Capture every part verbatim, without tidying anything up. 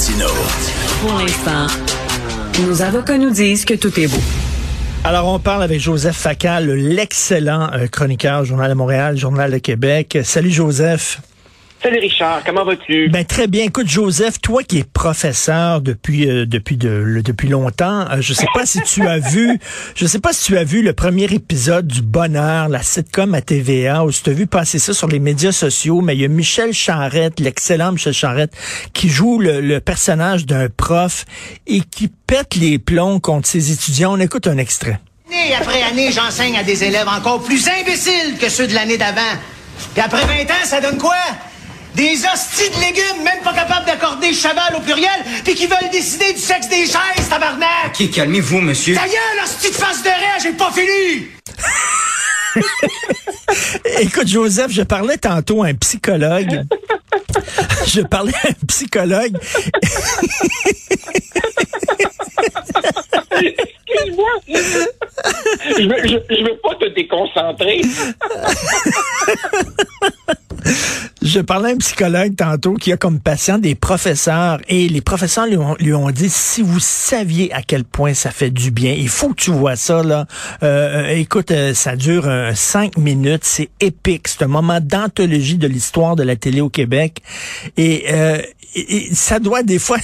Martineau. Pour l'instant, nos avocats nous disent que tout est beau. Alors, on parle avec Joseph Facal, l'excellent chroniqueur, Journal de Montréal, Journal de Québec. Salut, Joseph. Salut Richard, comment vas-tu? Ben très bien. Écoute Joseph, toi qui es professeur depuis euh, depuis de, le, depuis longtemps, euh, je sais pas si tu as vu, je sais pas si tu as vu le premier épisode du Bonheur, la sitcom à T V A, ou si tu as vu passer ça sur les médias sociaux, mais il y a Michel Charrette, l'excellent Michel Charrette, qui joue le, le personnage d'un prof et qui pète les plombs contre ses étudiants. On écoute un extrait. Année après année, j'enseigne à des élèves encore plus imbéciles que ceux de l'année d'avant. Puis après vingt ans, ça donne quoi? Des hosties de légumes, même pas capables d'accorder cheval au pluriel, pis qui veulent décider du sexe des chaises, tabarnak! Ok, calmez-vous, monsieur. Ta gueule, hostie de face de raie, j'ai pas fini! Écoute, Joseph, je parlais tantôt à un psychologue. Je parlais à un psychologue. Excuse-moi. Je veux, je, je veux pas te déconcentrer. Je parlais à un psychologue tantôt qui a comme patient des professeurs et les professeurs lui ont, lui ont dit, si vous saviez à quel point ça fait du bien, il faut que tu vois ça, là. Euh, écoute, euh, ça dure euh, cinq minutes, c'est épique, c'est un moment d'anthologie de l'histoire de la télé au Québec et, euh, et, et ça doit des fois,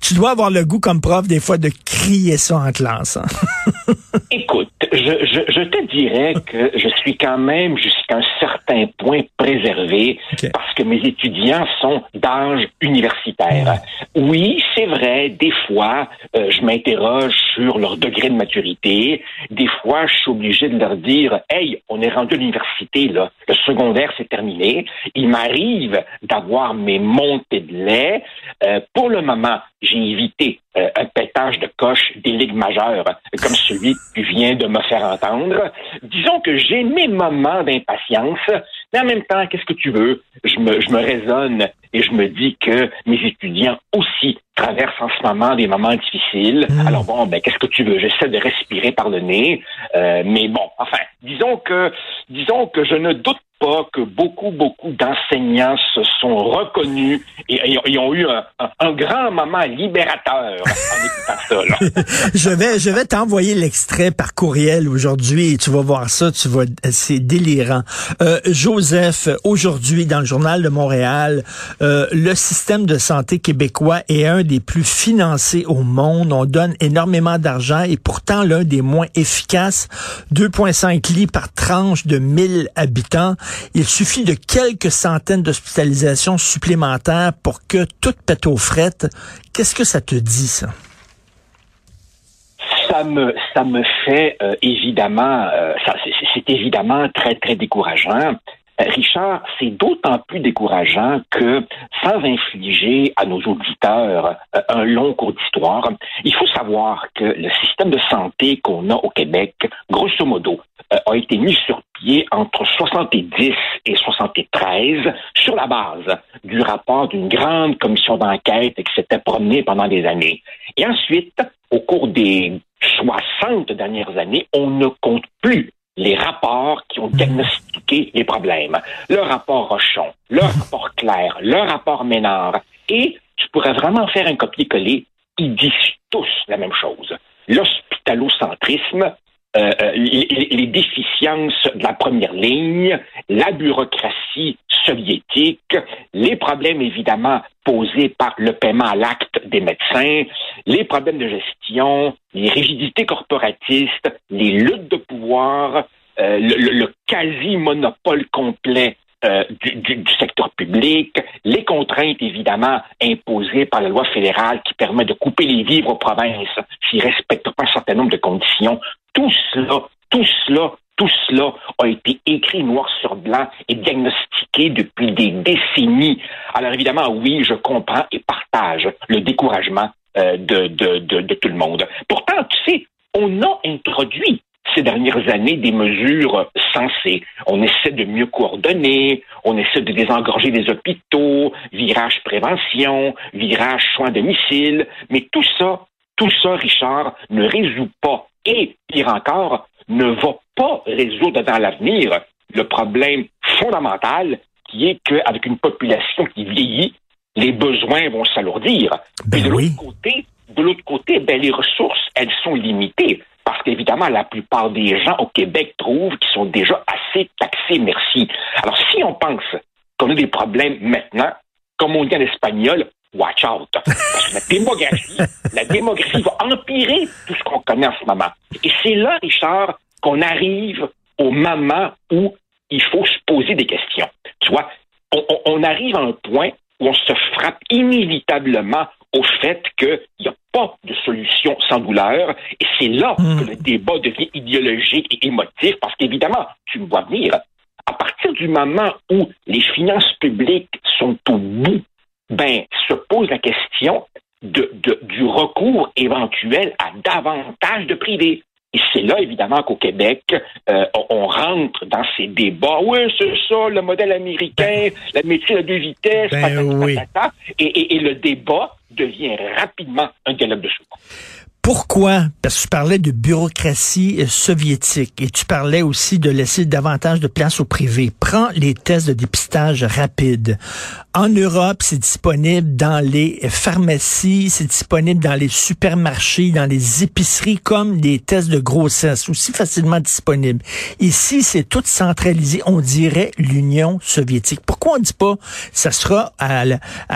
tu dois avoir le goût comme prof des fois de crier ça en classe. Hein? Écoute, je, je, je te dirais que je suis quand même jusqu'à un certain point préservé okay. parce que mes étudiants sont d'âge universitaire. Oui, c'est vrai, des fois, euh, je m'interroge sur leur degré de maturité. Des fois, je suis obligé de leur dire « Hey, on est rendu à l'université, là. Le secondaire, c'est terminé. » Il m'arrive d'avoir mes montées de lait. Euh, pour le moment, j'ai évité euh, un pétage de coche des ligues majeures, comme celui qui vient de me faire entendre. Disons que j'ai mes moments d'impatience, mais en même temps, qu'est-ce que tu veux? Je me, je me raisonne et je me dis que mes étudiants aussi traversent en ce moment des moments difficiles. Mmh. Alors bon, ben qu'est-ce que tu veux? J'essaie de respirer par le nez, euh, mais bon, enfin, disons que, disons que je ne doute pas que beaucoup, beaucoup d'enseignants se sont reconnus et, et, et ont eu un, un, un grand moment libérateur en écoutant ça. Là. je vais, je vais t'envoyer l'extrait par courriel aujourd'hui et tu vas voir ça, tu vas, c'est délirant. Euh, Joseph, aujourd'hui dans le Journal de Montréal, euh, le système de santé québécois est un des plus financés au monde. On donne énormément d'argent et pourtant l'un des moins efficaces. deux virgule cinq lits par tranche de mille habitants. Il suffit de quelques centaines d'hospitalisations supplémentaires pour que tout pète aux frettes. Qu'est-ce que ça te dit, ça? Ça me, ça me fait euh, évidemment, euh, ça, c'est, c'est évidemment très, très décourageant. Richard, c'est d'autant plus décourageant que, sans infliger à nos auditeurs euh, un long cours d'histoire, il faut savoir que le système de santé qu'on a au Québec, grosso modo, euh, a été mis sur pied entre soixante-dix et soixante-treize sur la base du rapport d'une grande commission d'enquête qui s'était promenée pendant des années. Et ensuite, au cours des soixante dernières années, on ne compte plus les rapports qui ont diagnostiqué les problèmes. Le rapport Rochon, le rapport Clair, le rapport Ménard. Et tu pourrais vraiment faire un copier-coller. Ils disent tous la même chose. L'hospitalocentrisme, euh, les, les déficiences de la première ligne, la bureaucratie soviétique, les problèmes évidemment posés par le paiement à l'acte des médecins, les problèmes de gestion, les rigidités corporatistes, les luttes de pouvoir, euh, le, le, le quasi-monopole complet euh, du, du, du secteur public, les contraintes évidemment imposées par la loi fédérale qui permet de couper les vivres aux provinces s'ils ne respectent pas un certain nombre de conditions. Tout cela, tout cela, tout cela a été écrit noir sur blanc et diagnostiqué depuis des décennies. Alors évidemment, oui, je comprends et partage le découragement euh, de, de, de, de tout le monde. Pourtant, tu sais, on a introduit ces dernières années des mesures sensées. On essaie de mieux coordonner, on essaie de désengorger les hôpitaux, virage prévention, virage soins à domicile. Mais tout ça, tout ça, Richard, ne résout pas et, pire encore, ne va pas résoudre dans l'avenir le problème fondamental qui est qu'avec une population qui vieillit, les besoins vont s'alourdir. Ben de l'autre oui. côté, de l'autre côté, ben les ressources, elles sont limitées. Parce qu'évidemment, la plupart des gens au Québec trouvent qu'ils sont déjà assez taxés, merci. Alors, si on pense qu'on a des problèmes maintenant, comme on dit en espagnol, watch out. Parce que la démographie, la démographie va empirer tout ce qu'on connaît en ce moment. Et c'est là, Richard, qu'on arrive au moment où il faut se poser des questions. Tu vois, on, on arrive à un point où on se frappe inévitablement au fait qu'il n'y a pas de solution sans douleur, et c'est là mmh. que le débat devient idéologique et émotif, parce qu'évidemment, tu me vois venir, à partir du moment où les finances publiques sont au bout, ben, se pose la question de, de, du recours éventuel à davantage de privés. Et c'est là, évidemment, qu'au Québec, euh, on rentre dans ces débats. Oui, c'est ça, le modèle américain, la médecine à deux vitesses, ben patata, oui. patata, et, et, et le débat devient rapidement un dialogue de sourds. Pourquoi? Parce que tu parlais de bureaucratie soviétique et tu parlais aussi de laisser davantage de place au privé. Prends les tests de dépistage rapide. En Europe, c'est disponible dans les pharmacies, c'est disponible dans les supermarchés, dans les épiceries, comme des tests de grossesse, aussi facilement disponibles. Ici, c'est tout centralisé. On dirait l'Union soviétique. Pourquoi on ne dit pas ça sera à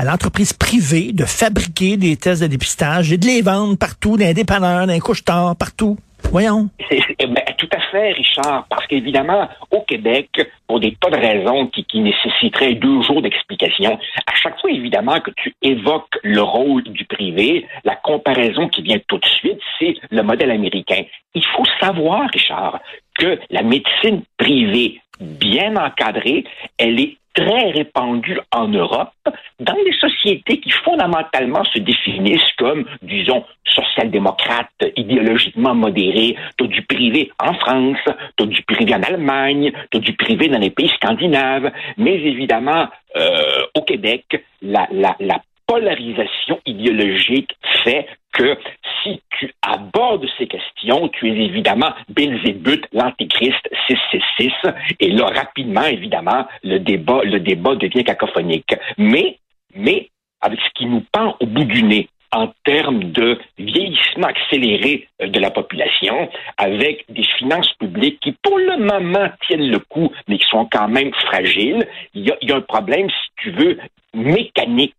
l'entreprise privée de fabriquer des tests de dépistage et de les vendre partout dans des panneurs, d'un couche-tard, partout. Voyons. C'est, ben, tout à fait, Richard, parce qu'évidemment, au Québec, pour des tas de raisons qui, qui nécessiteraient deux jours d'explication, à chaque fois, évidemment, que tu évoques le rôle du privé, la comparaison qui vient tout de suite, c'est le modèle américain. Il faut savoir, Richard, que la médecine privée, bien encadrée, elle est très répandue en Europe, dans les sociétés qui fondamentalement se définissent comme, disons, social-démocrates, idéologiquement modérées. T'as du privé en France, t'as du privé en Allemagne, t'as du privé dans les pays scandinaves, mais évidemment, euh, au Québec, la, la, la polarisation idéologique fait que si tu abordes ces questions, tu es évidemment Belzébuth, l'antéchrist six cent soixante-six, et là, rapidement, évidemment, le débat, le débat devient cacophonique. Mais, mais, avec ce qui nous pend au bout du nez, en termes de vieillissement accéléré de la population, avec des finances publiques qui, pour le moment, tiennent le coup, mais qui sont quand même fragiles, il y a, il y a un problème, si tu veux, mécanique,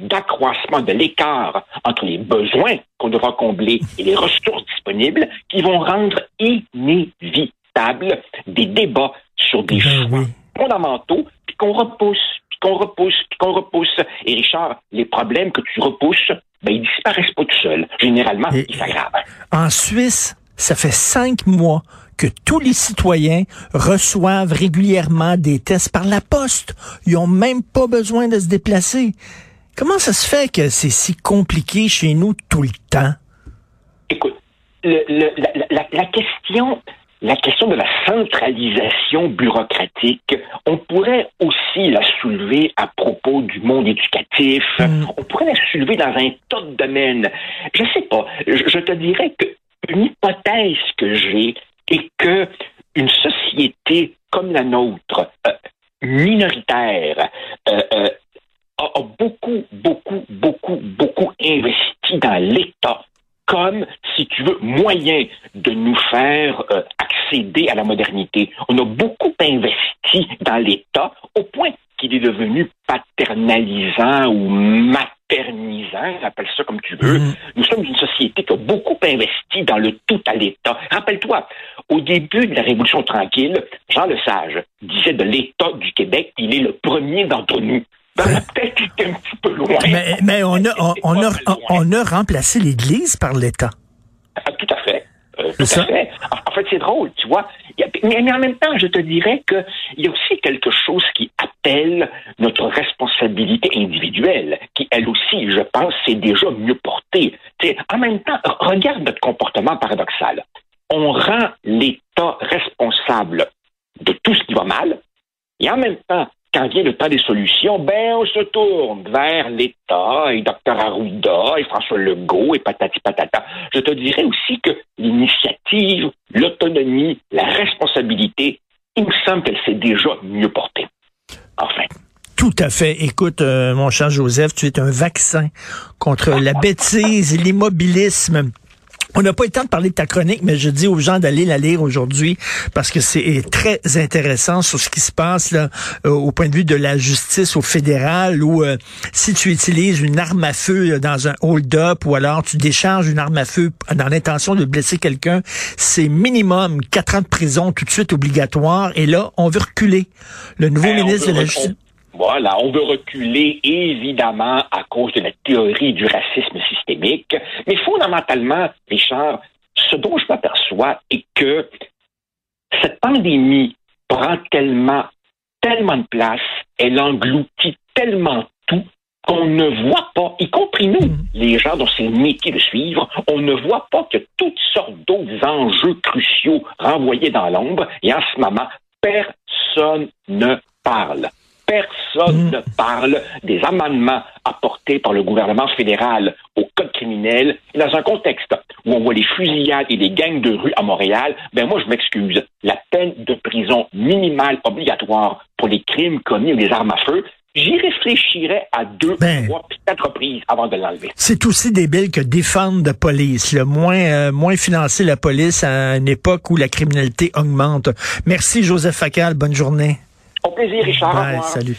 d'accroissement de l'écart entre les besoins qu'on devra combler et les ressources disponibles qui vont rendre inévitables des débats sur des choix fondamentaux puis qu'on repousse, puis qu'on repousse, puis qu'on repousse. Et Richard, les problèmes que tu repousses, ben, ils disparaissent pas tout seuls. Généralement, et ils s'aggravent. En Suisse, ça fait cinq mois que tous les citoyens reçoivent régulièrement des tests par la poste. Ils n'ont même pas besoin de se déplacer. Comment ça se fait que c'est si compliqué chez nous tout le temps? Écoute, le, le, la, la, la question, la question de la centralisation bureaucratique, on pourrait aussi la soulever à propos du monde éducatif. Mmh. On pourrait la soulever dans un tas de domaines. Je sais pas. Je, je te dirais qu'une hypothèse que j'ai est que une société comme la nôtre, euh, minoritaire, euh, euh, a beaucoup, beaucoup, beaucoup, beaucoup investi dans l'État comme, si tu veux, moyen de nous faire euh, accéder à la modernité. On a beaucoup investi dans l'État au point qu'il est devenu paternalisant ou maternisant, appelle ça comme tu veux. Mmh. Nous sommes une société qui a beaucoup investi dans le tout à l'État. Rappelle-toi, au début de la Révolution tranquille, Jean Lesage disait de l'État du Québec, il est le premier d'entre nous. Ben, peut-être qu'il était un petit peu loin. Mais, mais on, a, on, on, a, on a remplacé l'Église par l'État. Ah, tout à fait. Euh, tout ça? à fait. En fait, c'est drôle, tu vois. Mais, mais en même temps, je te dirais que il y a aussi quelque chose qui appelle notre responsabilité individuelle, qui, elle aussi, je pense, s'est déjà mieux portée. T'sais, en même temps, regarde notre comportement paradoxal. On rend l'État responsable de tout ce qui va mal, et en même temps, quand vient le temps des solutions, ben on se tourne vers l'État et Dr Arruda et François Legault et patati patata. Je te dirais aussi que l'initiative, l'autonomie, la responsabilité, il me semble qu'elle s'est déjà mieux portée. Enfin. Tout à fait. Écoute, euh, mon cher Joseph, tu es un vaccin contre la bêtise, l'immobilisme. On n'a pas eu le temps de parler de ta chronique, mais je dis aux gens d'aller la lire aujourd'hui parce que c'est très intéressant sur ce qui se passe là, euh, au point de vue de la justice au fédéral où euh, si tu utilises une arme à feu là, dans un hold-up ou alors tu décharges une arme à feu dans l'intention de blesser quelqu'un, c'est minimum quatre ans de prison tout de suite obligatoire. Et là, on veut reculer. Le nouveau hey, ministre de la Justice... Voilà, on veut reculer, évidemment, à cause de la théorie du racisme systémique. Mais fondamentalement, Richard, ce dont je m'aperçois est que cette pandémie prend tellement, tellement de place, elle engloutit tellement tout qu'on ne voit pas, y compris nous, les gens dont c'est le métier de suivre, on ne voit pas que toutes sortes d'autres enjeux cruciaux renvoyés dans l'ombre, et en ce moment, personne ne parle. Personne mmh. ne parle des amendements apportés par le gouvernement fédéral au code criminel. Et dans un contexte où on voit les fusillades et les gangs de rue à Montréal, ben moi je m'excuse, la peine de prison minimale obligatoire pour les crimes commis avec des armes à feu, j'y réfléchirais à deux, ben, trois, quatre reprises avant de l'enlever. C'est aussi débile que défendre la police. Le moins, euh, moins financer la police à une époque où la criminalité augmente. Merci Joseph Facal, bonne journée. Au plaisir, Richard. Bye, salut.